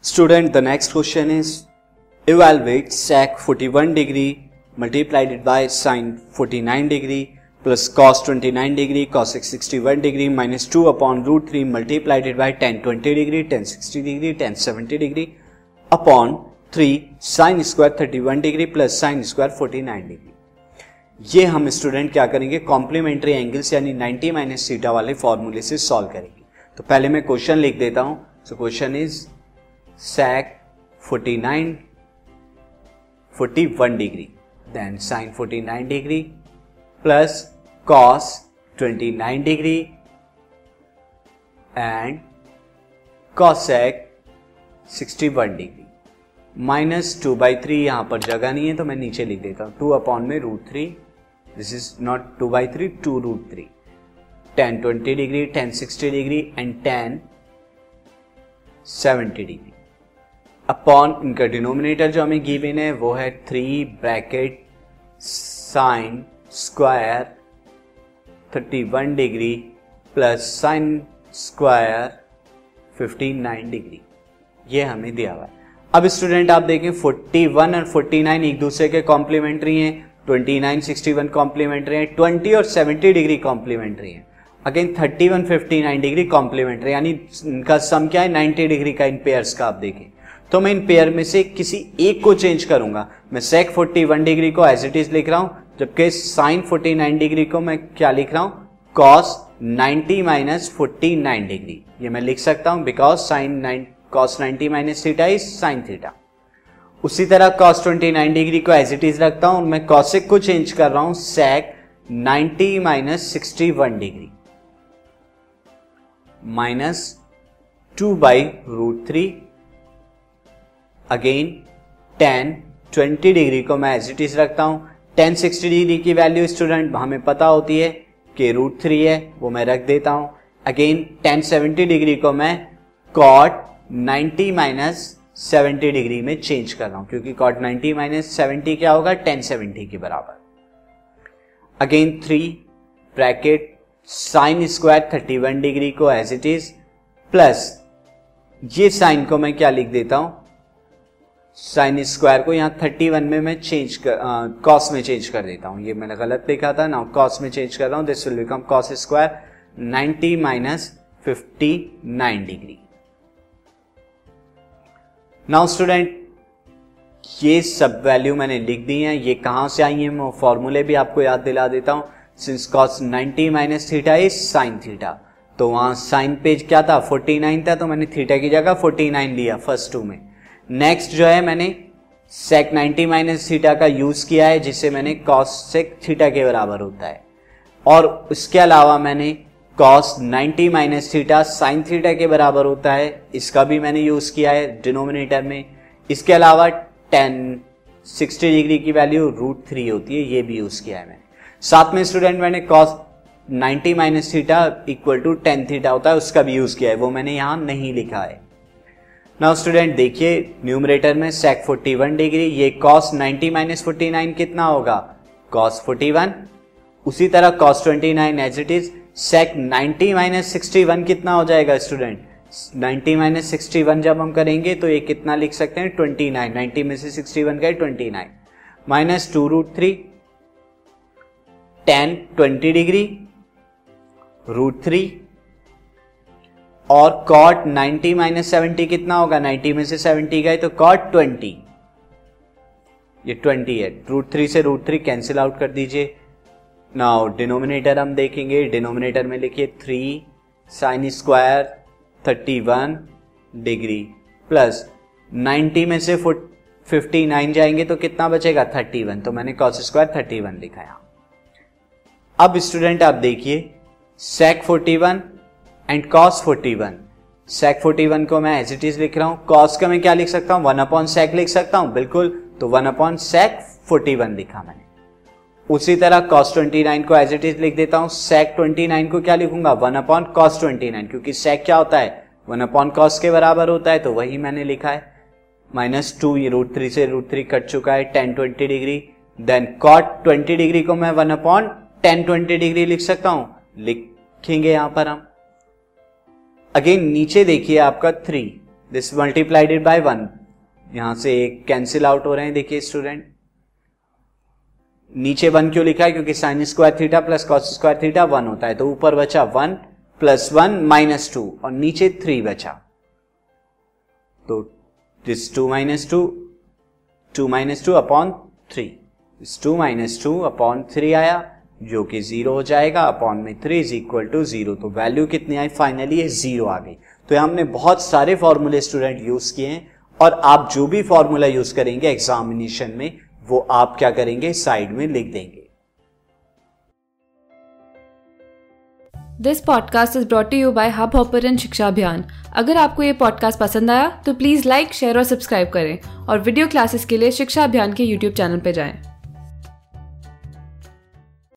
Student, the next question is, evaluate sec 41 degree multiplied it by sin 49 degree plus cos 29 degree, cos 61 degree minus 2 upon root 3 multiplied it by tan 20 degree, tan 60 degree, tan 70 degree upon 3 sin square 31 degree plus sin square 49 degree. ये हम student क्या करेंगे, complementary angles यानी 90 minus theta वाले फॉर्मूले से solve करेंगे। तो पहले मैं क्वेश्चन लिख देता हूं। सो question is sec 41 degree then sin 49 degree plus cos 29 degree and cosec 61 degree minus 2 by 3 यहाँ पर जगह नहीं है तो मैं नीचे लिख देता हूँ 2 अपॉन में root 3, this is not 2 by 3 2 root 3 tan 20 degree tan 60 degree and tan 70 degree upon इनका डिनोमिनेटर जो हमें गिवन है वो है 3 bracket sine square 31 degree plus sine square 59 degree, ये हमें दिया हुआ है। अब स्टूडेंट आप देखें 41 और 49 एक दूसरे के कॉम्प्लीमेंट्री हैं, 29 61 कॉम्प्लीमेंट्री हैं, 20 और 70 डिग्री कॉम्प्लीमेंट्री हैं, अगेन 31 59 डिग्री कॉम्प्लीमेंट्री, यानी इनका सम क्या है 90 डिग्री का इन पेयर्स का। आप देखें तो मैं इन पेयर में से किसी एक को चेंज करूंगा। मैं sec 41 डिग्री को एज इट इज लिख रहा हूं, जबकि sin 49 डिग्री को मैं क्या लिख रहा हूं cos 90 minus 49 डिग्री, ये मैं लिख सकता हूं because cos 90 minus theta is sin theta. उसी तरह cos 29 डिग्री को एज इट इज रखता हूं और मैं cosec को चेंज कर रहा हूं sec 90 minus 61 degree minus 2 by root 3, again tan 20 degree को मैं एज इट इज रखता हूं, tan 60 डिग्री की वैल्यू स्टूडेंट हमें पता होती है कि रूट 3 है, वो मैं रख देता हूं, अगेन tan 70 डिग्री को मैं cot 90 माइनस 70 डिग्री में चेंज कर रहा हूं क्योंकि cot 90 माइनस 70 क्या होगा tan 70 के बराबर, again 3 bracket sine square 31 degree को एज इट इज प्लस ये साइन को मैं क्या लिख देता हूं साइन स्क्वायर को यहाँ 31 में मैं चेंज कर कॉस में चेंज कर देता हूँ, ये मैंने गलत लिखा था ना, कॉस में चेंज कर रहा हूँ, this will become cos square 90 minus 59 degree. Now student ये सब वैल्यू मैंने लिख दी है, ये कहाँ से आई है मैं फॉर्मूले भी आपको याद दिला देता हूँ। Since cos 90 minus theta is sine theta, तो वहाँ साइन पेज क्या था 49 था, तो मैंने थीटा की जगह 49 लिया फर्स्ट टू में। नेक्स्ट जो है मैंने sec 90 माइनस थीटा का यूज किया है जिसे मैंने cos sec थीटा के बराबर होता है, और उसके अलावा मैंने cos 90 minus theta sin theta के बराबर होता है इसका भी मैंने यूज किया है डिनोमिनेटर में। इसके अलावा tan 60 डिग्री की वैल्यू रूट 3 होती है, ये भी यूज किया है मैंने। साथ में स्टूडेंट मैंने cos 90 minus theta equal to tan theta होता है उसका भी यूज किया है, वो मैंने यहाँ नहीं लिखा है। नाउ स्टूडेंट देखिए न्यूमरेटर में sec 41 डिग्री, ये cos 90 माइनस 49 कितना होगा cos 41, उसी तरह cos 29 as it is, sec 90 minus 61 कितना हो जाएगा स्टूडेंट 90 माइनस 61 जब हम करेंगे तो ये कितना लिख सकते हैं 29, 90 में से 61 गए 29 minus 2 root 3 tan 20 degree root 3 और cot 90 माइनस 70 कितना होगा 90 में से 70 गए तो cot 20, ये 20 है, रूट 3 से रूट 3 कैंसिल आउट कर दीजिए। नाउ डिनोमिनेटर हम देखेंगे, डिनोमिनेटर में लिखिए 3 साइन स्क्वायर 31 डिग्री प्लस 90 में से 59 जाएंगे तो कितना बचेगा 31, तो मैंने cos स्क्वायर 31 लिखा यहाँ। अब स्टूडेंट आप देखिए sec 41 एंड cos 41, sec 41 को मैं एज इट इज लिख रहा हूँ, cos का मैं क्या लिख सकता हूँ 1 अपॉन sec लिख सकता हूँ, बिल्कुल, तो 1 अपॉन sec 41 लिखा मैंने। उसी तरह cos 29 को एज इट इज लिख देता हूँ, sec 29 को क्या लिखूंगा 1 अपॉन cos 29 क्योंकि sec क्या होता है 1 अपॉन cos के बराबर होता है तो वही मैंने लिखा है, माइनस 2 ये रूट 3 से रूट 3 कट चुका है tan 20 degree, then cot 20 degree को मैं 1 अपॉन tan 20 डिग्री लिख सकता हूँ, लिखेंगे यहाँ पर हम। अगेन नीचे देखिए आपका 3 दिस मल्टीप्लाइडेड बाय 1, यहाँ से एक कैंसिल आउट हो रहे हैं। देखिए स्टूडेंट, नीचे 1 क्यों लिखा है, क्योंकि sine square theta plus cos square theta 1 होता है, तो ऊपर बचा 1 प्लस 1 माइनस 2 और नीचे 3 बचा, तो दिस 2 माइनस 2 अपॉन 3, इस 2 माइनस 2 अपॉन 3 आया जो कि 0 हो जाएगा, अपॉन में 3 इज इक्वल टू 0, तो वैल्यू कितनी आई फाइनली ये 0 आ गई। तो हमने बहुत सारे फॉर्मूले स्टूडेंट यूज किए हैं, और आप जो भी फॉर्मूला यूज करेंगे एग्जामिनेशन में वो आप क्या करेंगे साइड में लिख देंगे। This podcast is brought you by hub hopper and Shiksha Abhiyan. अगर आपको ये पॉडकास्ट पसंद आया तो प्लीज लाइक, शेयर और सब्सक्राइब करें, और वीडियो क्लासेस के लिए शिक्षा अभियान के YouTube चैनल पर जाएं।